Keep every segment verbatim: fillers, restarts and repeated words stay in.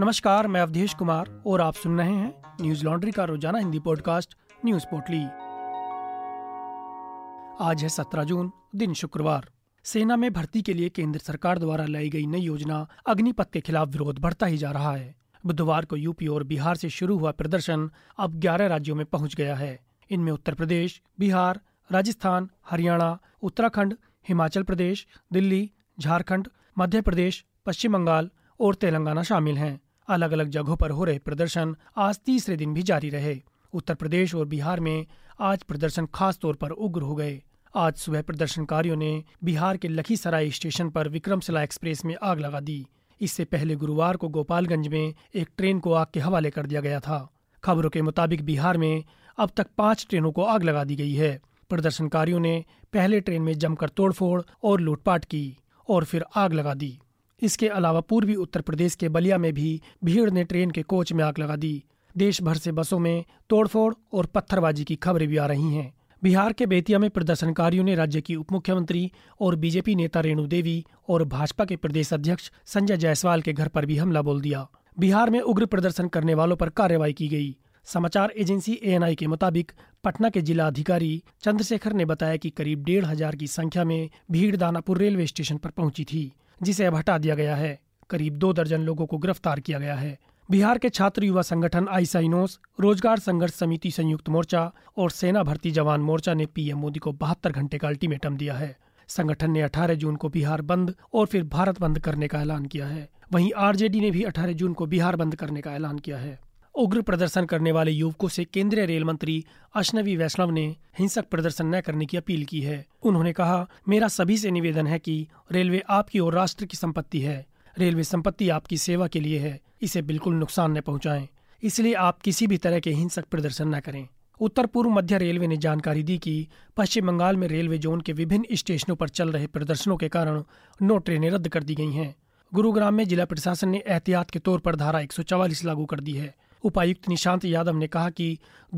नमस्कार, मैं अवधेश कुमार और आप सुन रहे हैं न्यूज लॉन्ड्री का रोजाना हिंदी पॉडकास्ट न्यूज पोटली। आज है सत्रह जून, दिन शुक्रवार। सेना में भर्ती के लिए केंद्र सरकार द्वारा लाई गई नई योजना अग्निपथ के खिलाफ विरोध बढ़ता ही जा रहा है। बुधवार को यूपी और बिहार से शुरू हुआ प्रदर्शन अब ग्यारह राज्यों में पहुँच गया है। इनमें उत्तर प्रदेश, बिहार, राजस्थान, हरियाणा, उत्तराखंड, हिमाचल प्रदेश, दिल्ली, झारखंड, मध्य प्रदेश, पश्चिम बंगाल और तेलंगाना शामिल हैं। अलग अलग जगहों पर हो रहे प्रदर्शन आज तीसरे दिन भी जारी रहे। उत्तर प्रदेश और बिहार में आज प्रदर्शन खास तौर पर उग्र हो गए। आज सुबह प्रदर्शनकारियों ने बिहार के लखीसराय स्टेशन पर विक्रमशिला एक्सप्रेस में आग लगा दी। इससे पहले गुरुवार को गोपालगंज में एक ट्रेन को आग के हवाले कर दिया गया था। खबरों के मुताबिक बिहार में अब तक पाँच ट्रेनों को आग लगा दी गई है। प्रदर्शनकारियों ने पहले ट्रेन में जमकर तोड़फोड़ और लूटपाट की और फिर आग लगा दी। इसके अलावा पूर्वी उत्तर प्रदेश के बलिया में भी भीड़ ने ट्रेन के कोच में आग लगा दी। देश भर से बसों में तोड़फोड़ और पत्थरबाजी की खबरें भी आ रही हैं। बिहार के बेतिया में प्रदर्शनकारियों ने राज्य की उपमुख्यमंत्री और बीजेपी नेता रेणु देवी और भाजपा के प्रदेश अध्यक्ष संजय जायसवाल के घर पर भी हमला बोल दिया। बिहार में उग्र प्रदर्शन करने वालों पर कार्रवाई की गई। समाचार एजेंसी ए एन आई के मुताबिक पटना के जिला अधिकारी चंद्रशेखर ने बताया कि करीब डेढ़ हजार की संख्या में भीड़ दानापुर रेलवे स्टेशन पर पहुंची थी, जिसे अब हटा दिया गया है। करीब दो दर्जन लोगों को गिरफ्तार किया गया है। बिहार के छात्र युवा संगठन आईसाइनोस, रोजगार संघर्ष समिति संयुक्त मोर्चा और सेना भर्ती जवान मोर्चा ने पीएम मोदी को बहत्तर घंटे का अल्टीमेटम दिया है। संगठन ने अठारह जून को बिहार बंद और फिर भारत बंद करने का ऐलान किया है। वहीं आरजेडी ने भी अठारह जून को बिहार बंद करने का ऐलान किया है। उग्र प्रदर्शन करने वाले युवकों से केंद्रीय रेल मंत्री अश्विनी वैष्णव ने हिंसक प्रदर्शन न करने की अपील की है। उन्होंने कहा, मेरा सभी से निवेदन है कि रेलवे आपकी और राष्ट्र की संपत्ति है। रेलवे संपत्ति आपकी सेवा के लिए है, इसे बिल्कुल नुकसान न पहुंचाएं। इसलिए आप किसी भी तरह के हिंसक प्रदर्शन न करें। उत्तर पूर्व मध्य रेलवे ने जानकारी दी कि पश्चिम बंगाल में रेलवे जोन के विभिन्न स्टेशनों पर चल रहे प्रदर्शनों के कारण नौ ट्रेनें रद्द कर दी गई हैं। गुरुग्राम में जिला प्रशासन ने एहतियात के तौर पर धारा एक सौ चवालीस लागू कर दी है। उपायुक्त निशांत यादव ने कहा कि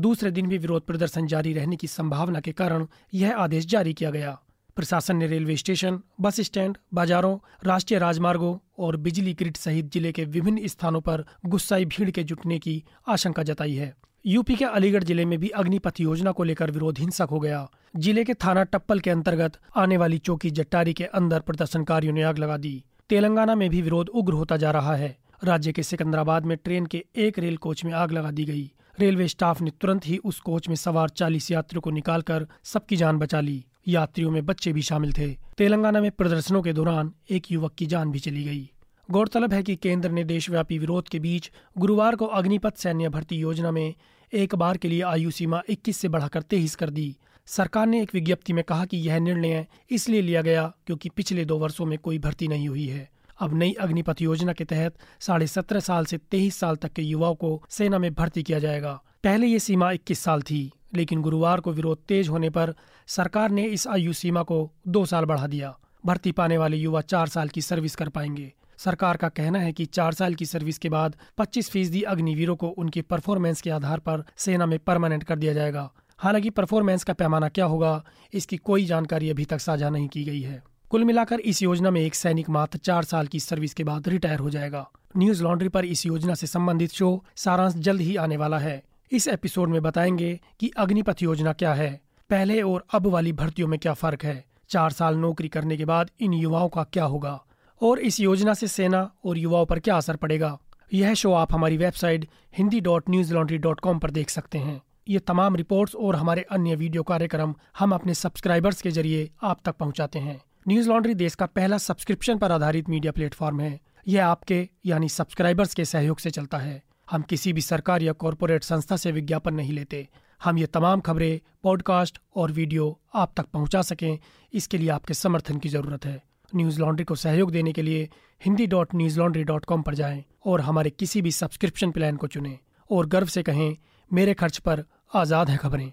दूसरे दिन भी विरोध प्रदर्शन जारी रहने की संभावना के कारण यह आदेश जारी किया गया। प्रशासन ने रेलवे स्टेशन, बस स्टैंड, बाजारों, राष्ट्रीय राजमार्गों और बिजली ग्रिड सहित जिले के विभिन्न स्थानों पर गुस्साई भीड़ के जुटने की आशंका जताई है। यूपी के अलीगढ़ जिले में भी अग्निपथ योजना को लेकर विरोध हिंसक हो गया। जिले के थाना टप्पल के अंतर्गत आने वाली चौकी जट्टारी के अंदर प्रदर्शनकारियों ने आग लगा दी। तेलंगाना में भी विरोध उग्र होता जा रहा है। राज्य के सिकंदराबाद में ट्रेन के एक रेल कोच में आग लगा दी गई। रेलवे स्टाफ ने तुरंत ही उस कोच में सवार चालीस यात्रियों को निकालकर सबकी जान बचा ली। यात्रियों में बच्चे भी शामिल थे। तेलंगाना में प्रदर्शनों के दौरान एक युवक की जान भी चली गई। गौरतलब है कि केंद्र ने देशव्यापी विरोध के बीच गुरुवार को अग्निपथ सैन्य भर्ती योजना में एक बार के लिए आयु सीमा इक्कीस से बढ़ाकर तेईस कर दी। सरकार ने एक विज्ञप्ति में कहा कि यह निर्णय इसलिए लिया गया क्योंकि पिछले दो वर्षों में कोई भर्ती नहीं हुई है। अब नई अग्निपथ योजना के तहत साढ़े सत्रह साल से तेईस साल तक के युवाओं को सेना में भर्ती किया जाएगा। पहले ये सीमा इक्कीस साल थी, लेकिन गुरुवार को विरोध तेज होने पर सरकार ने इस आयु सीमा को दो साल बढ़ा दिया। भर्ती पाने वाले युवा चार साल की सर्विस कर पाएंगे। सरकार का कहना है कि चार साल की सर्विस के बाद पच्चीस फीसदी अग्निवीरों को उनकी परफॉर्मेंस के आधार पर सेना में परमानेंट कर दिया जाएगा। हालांकि परफॉर्मेंस का पैमाना क्या होगा, इसकी कोई जानकारी अभी तक साझा नहीं की गई है। कुल मिलाकर इस योजना में एक सैनिक मात्र चार साल की सर्विस के बाद रिटायर हो जाएगा। न्यूज लॉन्ड्री पर इस योजना से संबंधित शो सारांश जल्द ही आने वाला है। इस एपिसोड में बताएंगे कि अग्निपथ योजना क्या है, पहले और अब वाली भर्तियों में क्या फर्क है, चार साल नौकरी करने के बाद इन युवाओं का क्या होगा और इस योजना से सेना और युवाओं पर क्या असर पड़ेगा। यह शो आप हमारी website Hindi dot Newslaundry dot com पर देख सकते हैं। ये तमाम रिपोर्ट्स और हमारे अन्य वीडियो कार्यक्रम हम अपने सब्सक्राइबर्स के जरिए आप तक पहुँचाते हैं। न्यूज लॉन्ड्री देश का पहला सब्सक्रिप्शन पर आधारित मीडिया प्लेटफॉर्म है। यह आपके यानी सब्सक्राइबर्स के सहयोग से चलता है। हम किसी भी सरकार या कॉरपोरेट संस्था से विज्ञापन नहीं लेते। हम ये तमाम खबरें, पॉडकास्ट और वीडियो आप तक पहुंचा सकें, इसके लिए आपके समर्थन की जरूरत है। न्यूज लॉन्ड्री को सहयोग देने के लिए Hindi dot Newslaundry dot com पर जाएं और हमारे किसी भी सब्सक्रिप्शन प्लान को चुनें और गर्व से कहें, मेरे खर्च पर आज़ाद है खबरें।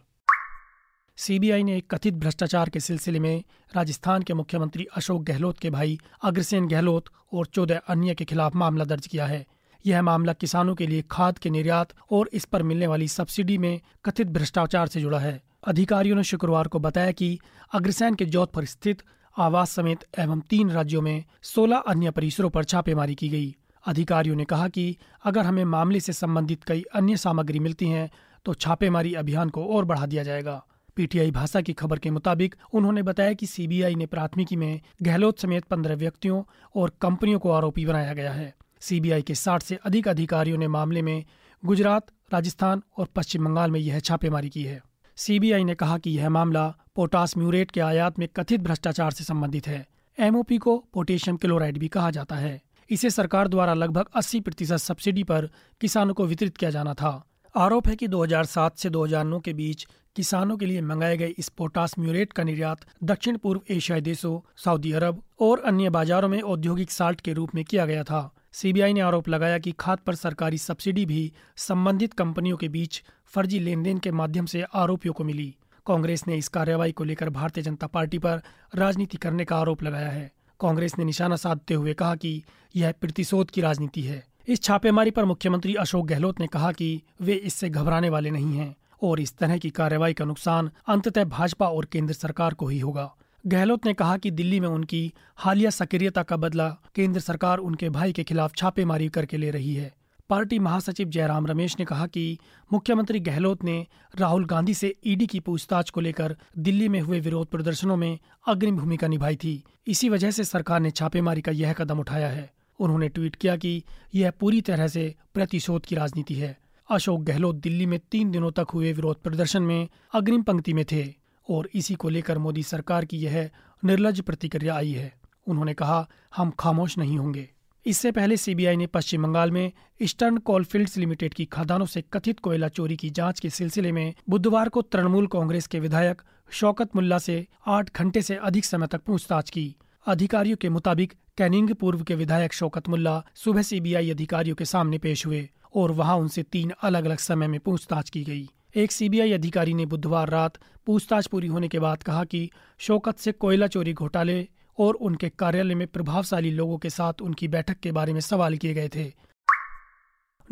सीबीआई ने एक कथित भ्रष्टाचार के सिलसिले में राजस्थान के मुख्यमंत्री अशोक गहलोत के भाई अग्रसेन गहलोत और चौदह अन्य के खिलाफ मामला दर्ज किया है। यह मामला किसानों के लिए खाद के निर्यात और इस पर मिलने वाली सब्सिडी में कथित भ्रष्टाचार से जुड़ा है। अधिकारियों ने शुक्रवार को बताया कि अग्रसेन के जोधपुर स्थित आवास समेत एवं तीन राज्यों में सोलह अन्य परिसरों पर छापेमारी की गई। अधिकारियों ने कहा कि अगर हमें मामले से संबंधित कई अन्य सामग्री मिलती हैं तो छापेमारी अभियान को और बढ़ा दिया जाएगा। पीटीआई भाषा की खबर के मुताबिक उन्होंने बताया कि सीबीआई ने प्राथमिकी में गहलोत समेत पंद्रह व्यक्तियों और कंपनियों को आरोपी बनाया गया है। सीबीआई के साठ से अधिक अधिकारियों ने मामले में गुजरात, राजस्थान और पश्चिम बंगाल में यह छापेमारी की है। सीबीआई ने कहा कि यह मामला पोटास म्यूरेट के आयात में कथित भ्रष्टाचार से संबंधित है। एमओपी को पोटेशियम क्लोराइड भी कहा जाता है। इसे सरकार द्वारा लगभग अस्सी प्रतिशत सब्सिडी पर किसानों को वितरित किया जाना था। आरोप है कि दो हज़ार सात से दो हज़ार नौ के बीच किसानों के लिए मंगाए गए इस पोटास म्यूरेट का निर्यात दक्षिण पूर्व एशियाई देशों, सऊदी अरब और अन्य बाजारों में औद्योगिक साल्ट के रूप में किया गया था। सीबीआई ने आरोप लगाया कि खाद पर सरकारी सब्सिडी भी संबंधित कंपनियों के बीच फर्जी लेन देन के माध्यम से आरोपियों को मिली। कांग्रेस ने इस कार्रवाई को लेकर भारतीय जनता पार्टी पर राजनीति करने का आरोप लगाया है। कांग्रेस ने निशाना साधते हुए कहा कि यह प्रतिशोध की राजनीति है। इस छापेमारी पर मुख्यमंत्री अशोक गहलोत ने कहा कि वे इससे घबराने वाले नहीं हैं और इस तरह की कार्रवाई का नुकसान अंततः भाजपा और केंद्र सरकार को ही होगा। गहलोत ने कहा कि दिल्ली में उनकी हालिया सक्रियता का बदला केंद्र सरकार उनके भाई के खिलाफ छापेमारी करके ले रही है। पार्टी महासचिव जयराम रमेश ने कहा कि मुख्यमंत्री गहलोत ने राहुल गांधी से ईडी की पूछताछ को लेकर दिल्ली में हुए विरोध प्रदर्शनों में अग्रिम भूमिका निभाई थी। इसी वजह से सरकार ने छापेमारी का यह कदम उठाया है। उन्होंने ट्वीट किया कि यह पूरी तरह से प्रतिशोध की राजनीति है। अशोक गहलोत दिल्ली में तीन दिनों तक हुए विरोध प्रदर्शन में अग्रिम पंक्ति में थे और इसी को लेकर मोदी सरकार की यह निर्लज प्रतिक्रिया आई है। उन्होंने कहा, हम खामोश नहीं होंगे। इससे पहले सीबीआई ने पश्चिम बंगाल में ईस्टर्न कोलफील्ड्स लिमिटेड की खदानों से कथित कोयला चोरी की जांच के सिलसिले में बुधवार को तृणमूल कांग्रेस के विधायक शौकत मुल्ला से आठ घंटे से अधिक समय तक पूछताछ की। अधिकारियों के मुताबिक कैनिंग पूर्व के विधायक शौकत मुल्ला सुबह सीबीआई अधिकारियों के सामने पेश हुए और वहां उनसे तीन अलग अलग समय में पूछताछ की गई। एक सीबीआई अधिकारी ने बुधवार रात पूछताछ पूरी होने के बाद कहा कि शौकत से कोयला चोरी घोटाले और उनके कार्यालय में प्रभावशाली लोगों के साथ उनकी बैठक के बारे में सवाल किए गए थे।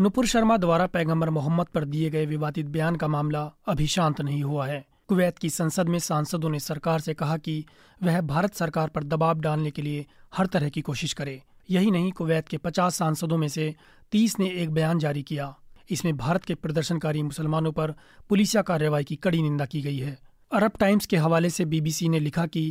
नुपुर शर्मा द्वारा पैगंबर मोहम्मद पर दिए गए विवादित बयान का मामला अभी शांत नहीं हुआ है। कुवैत की संसद में सांसदों ने सरकार से कहा कि वह भारत सरकार पर दबाव डालने के लिए हर तरह की कोशिश करे। यही नहीं, कुवैत के पचास सांसदों में से तीस ने एक बयान जारी किया। इसमें भारत के प्रदर्शनकारी मुसलमानों पर पुलिसिया कार्रवाई की कड़ी निंदा की गई है। अरब टाइम्स के हवाले से बीबीसी ने लिखा कि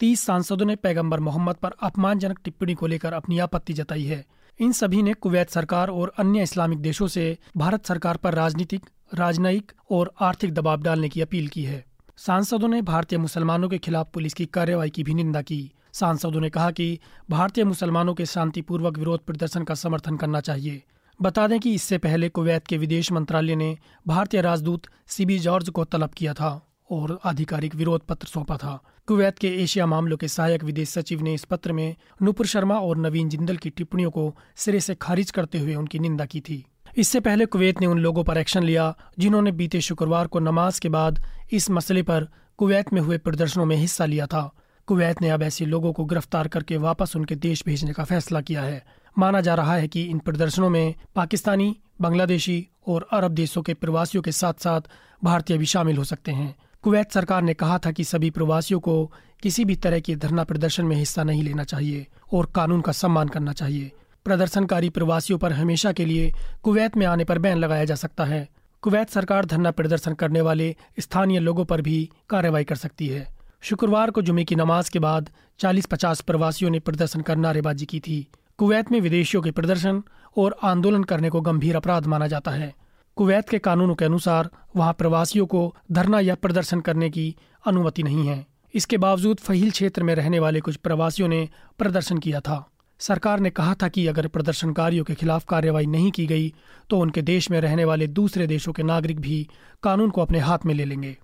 तीस सांसदों ने पैगंबर मोहम्मद पर अपमानजनक टिप्पणी को लेकर अपनी आपत्ति जताई है। इन सभी ने कुवैत सरकार और अन्य इस्लामिक देशों से भारत सरकार पर राजनीतिक, राजनयिक और आर्थिक दबाव डालने की अपील की है। सांसदों ने भारतीय मुसलमानों के खिलाफ पुलिस की कार्रवाई की भी निंदा की। सांसदों ने कहा कि भारतीय मुसलमानों के शांतिपूर्वक विरोध प्रदर्शन का समर्थन करना चाहिए। बता दें कि इससे पहले कुवैत के विदेश मंत्रालय ने भारतीय राजदूत सीबी जॉर्ज को तलब किया था और आधिकारिक विरोध पत्र सौंपा था। कुवैत के एशिया मामलों के सहायक विदेश सचिव ने इस पत्र में नुपुर शर्मा और नवीन जिंदल की टिप्पणियों को सिरे से खारिज करते हुए उनकी निंदा की थी। इससे पहले कुवैत ने उन लोगों पर एक्शन लिया जिन्होंने बीते शुक्रवार को नमाज के बाद इस मसले पर कुवैत में हुए प्रदर्शनों में हिस्सा लिया था। कुवैत ने अब ऐसे लोगों को गिरफ्तार करके वापस उनके देश भेजने का फैसला किया है। माना जा रहा है कि इन प्रदर्शनों में पाकिस्तानी, बांग्लादेशी और अरब देशों के प्रवासियों के साथ साथ भारतीय भी शामिल हो सकते हैं। कुवैत सरकार ने कहा था कि सभी प्रवासियों को किसी भी तरह के धरना प्रदर्शन में हिस्सा नहीं लेना चाहिए और कानून का सम्मान करना चाहिए। प्रदर्शनकारी प्रवासियों पर हमेशा के लिए कुवैत में आने पर बैन लगाया जा सकता है। कुवैत सरकार धरना प्रदर्शन करने वाले स्थानीय लोगों पर भी कार्रवाई कर सकती है। शुक्रवार को जुमे की नमाज के बाद चालीस पचास प्रवासियों ने प्रदर्शन कर नारेबाजी की थी। कुवैत में विदेशियों के प्रदर्शन और आंदोलन करने को गंभीर अपराध माना जाता है। कुवैत के कानूनों के अनुसार वहां प्रवासियों को धरना या प्रदर्शन करने की अनुमति नहीं है। इसके बावजूद फहील क्षेत्र में रहने वाले कुछ प्रवासियों ने प्रदर्शन किया था। सरकार ने कहा था कि अगर प्रदर्शनकारियों के खिलाफ कार्रवाई नहीं की गई तो उनके देश में रहने वाले दूसरे देशों के नागरिक भी कानून को अपने हाथ में ले लेंगे।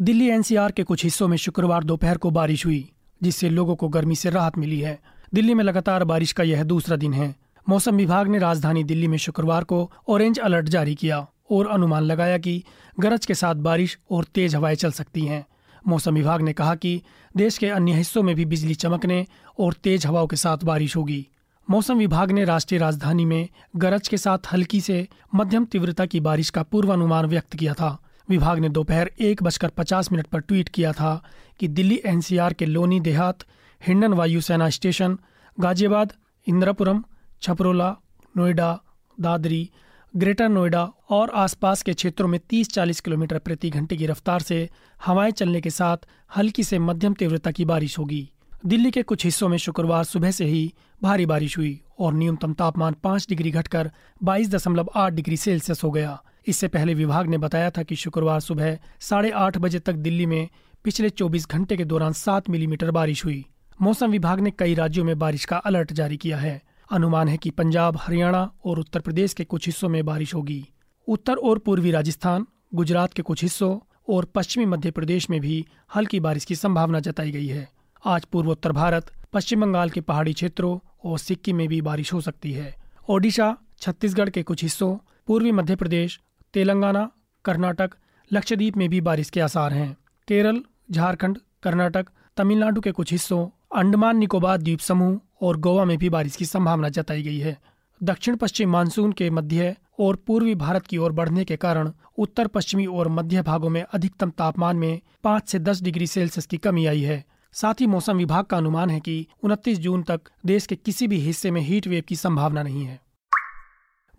दिल्ली एनसीआर के कुछ हिस्सों में शुक्रवार दोपहर को बारिश हुई, जिससे लोगों को गर्मी से राहत मिली है। दिल्ली में लगातार बारिश का यह दूसरा दिन है। मौसम विभाग ने राजधानी दिल्ली में शुक्रवार को ऑरेंज अलर्ट जारी किया और अनुमान लगाया कि गरज के साथ बारिश और तेज हवाएं चल सकती हैं। मौसम विभाग ने कहा कि देश के अन्य हिस्सों में भी बिजली चमकने और तेज हवाओं के साथ बारिश होगी। मौसम विभाग ने राष्ट्रीय राजधानी में गरज के साथ हल्की से मध्यम तीव्रता की बारिश का पूर्वानुमान व्यक्त किया था। विभाग ने दोपहर एक बजकर पचास मिनट पर ट्वीट किया था कि दिल्ली एनसीआर के लोनी देहात, हिंडन वायु सेना स्टेशन, गाजियाबाद, इंदिरापुरम, छपरोला, नोएडा, दादरी, ग्रेटर नोएडा और आसपास के क्षेत्रों में तीस चालीस किलोमीटर प्रति घंटे की रफ्तार से हवाएं चलने के साथ हल्की से मध्यम तीव्रता की बारिश होगी। दिल्ली के कुछ हिस्सों में शुक्रवार सुबह से ही भारी बारिश हुई और न्यूनतम तापमान पाँच डिग्री घटकर बाईस दशमलव आठ डिग्री सेल्सियस हो गया। इससे पहले विभाग ने बताया था कि शुक्रवार सुबह साढ़े आठ बजे तक दिल्ली में पिछले चौबीस घंटे के दौरान सात मिलीमीटर बारिश हुई। मौसम विभाग ने कई राज्यों में बारिश का अलर्ट जारी किया है। अनुमान है कि पंजाब, हरियाणा और उत्तर प्रदेश के कुछ हिस्सों में बारिश होगी। उत्तर और पूर्वी राजस्थान, गुजरात के कुछ हिस्सों और पश्चिमी मध्य प्रदेश में भी हल्की बारिश की संभावना जताई गई है। आज पूर्वोत्तर भारत, पश्चिम बंगाल के पहाड़ी क्षेत्रों और सिक्किम में भी बारिश हो सकती है। ओडिशा, छत्तीसगढ़ के कुछ हिस्सों, पूर्वी मध्य प्रदेश, तेलंगाना, कर्नाटक, लक्षद्वीप में भी बारिश के आसार हैं। केरल, झारखंड, कर्नाटक, तमिलनाडु के कुछ हिस्सों, अंडमान निकोबार द्वीप समूह और गोवा में भी बारिश की संभावना जताई गई है। दक्षिण पश्चिम मानसून के मध्य और पूर्वी भारत की ओर बढ़ने के कारण उत्तर पश्चिमी और मध्य भागों में अधिकतम तापमान में पाँच से दस डिग्री सेल्सियस की कमी आई है। साथ ही मौसम विभाग का अनुमान है कि उनतीस जून तक देश के किसी भी हिस्से में हीट वेव की संभावना नहीं है।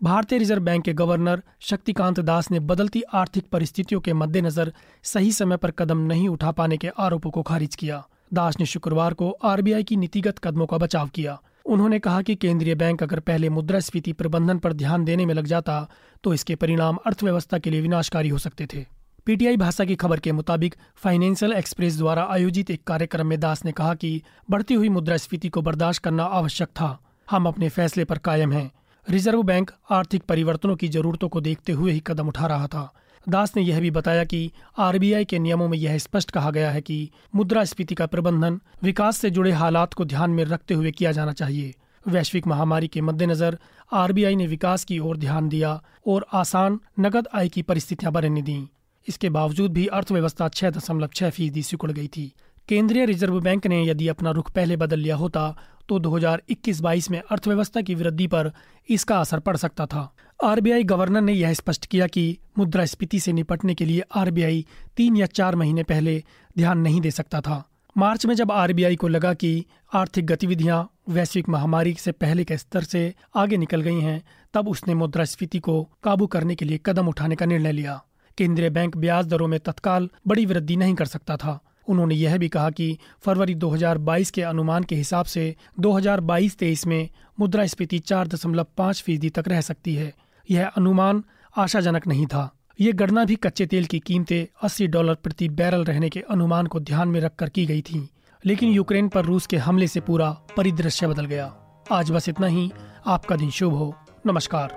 भारतीय रिजर्व बैंक के गवर्नर शक्तिकांत दास ने बदलती आर्थिक परिस्थितियों के मद्देनजर सही समय पर कदम नहीं उठा पाने के आरोपों को खारिज किया। दास ने शुक्रवार को आरबीआई की नीतिगत कदमों का बचाव किया। उन्होंने कहा कि केंद्रीय बैंक अगर पहले मुद्रास्फीति प्रबंधन पर ध्यान देने में लग जाता तो इसके परिणाम अर्थव्यवस्था के लिए विनाशकारी हो सकते थे। पीटीआई भाषा की खबर के मुताबिक फाइनेंशियल एक्सप्रेस द्वारा आयोजित एक कार्यक्रम में दास ने कहा कि बढ़ती हुई मुद्रास्फीति को बर्दाश्त करना आवश्यक था। हम अपने फैसले पर कायम हैं। रिजर्व बैंक आर्थिक परिवर्तनों की जरूरतों को देखते हुए ही कदम उठा रहा था। दास ने यह भी बताया कि आरबीआई के नियमों में यह स्पष्ट कहा गया है कि मुद्रास्फीति का प्रबंधन विकास से जुड़े हालात को ध्यान में रखते हुए किया जाना चाहिए। वैश्विक महामारी के मद्देनजर आरबीआई ने विकास की ओर ध्यान दिया और आसान नकद आय की परिस्थितियां बनने दीं। इसके बावजूद भी अर्थव्यवस्था छह दशमलव छह फीसदी सिकुड़ गई थी। केंद्रीय रिजर्व बैंक ने यदि अपना रुख पहले बदल लिया होता तो दो हज़ार इक्कीस बाईस में अर्थव्यवस्था की वृद्धि पर इसका असर पड़ सकता था। आरबीआई गवर्नर ने यह स्पष्ट किया कि मुद्रास्फीति से निपटने के लिए आरबीआई तीन या चार महीने पहले ध्यान नहीं दे सकता था। मार्च में जब आरबीआई को लगा कि आर्थिक गतिविधियां वैश्विक महामारी से पहले के स्तर से आगे निकल गई हैं, तब उसने मुद्रास्फीति को काबू करने के लिए कदम उठाने का निर्णय लिया। केंद्रीय बैंक ब्याज दरों में तत्काल बड़ी वृद्धि नहीं कर सकता था। उन्होंने यह भी कहा कि फरवरी दो हज़ार बाईस के अनुमान के हिसाब से दो हज़ार बाईस तेईस में मुद्रास्फीति चार दशमलव पाँच फीसदी तक रह सकती है। यह अनुमान आशाजनक नहीं था। ये गणना भी कच्चे तेल की कीमतें अस्सी डॉलर प्रति बैरल रहने के अनुमान को ध्यान में रखकर की गई थी। लेकिन यूक्रेन पर रूस के हमले से पूरा परिदृश्य बदल गया। आज बस इतना ही। आपका दिन शुभ हो। नमस्कार।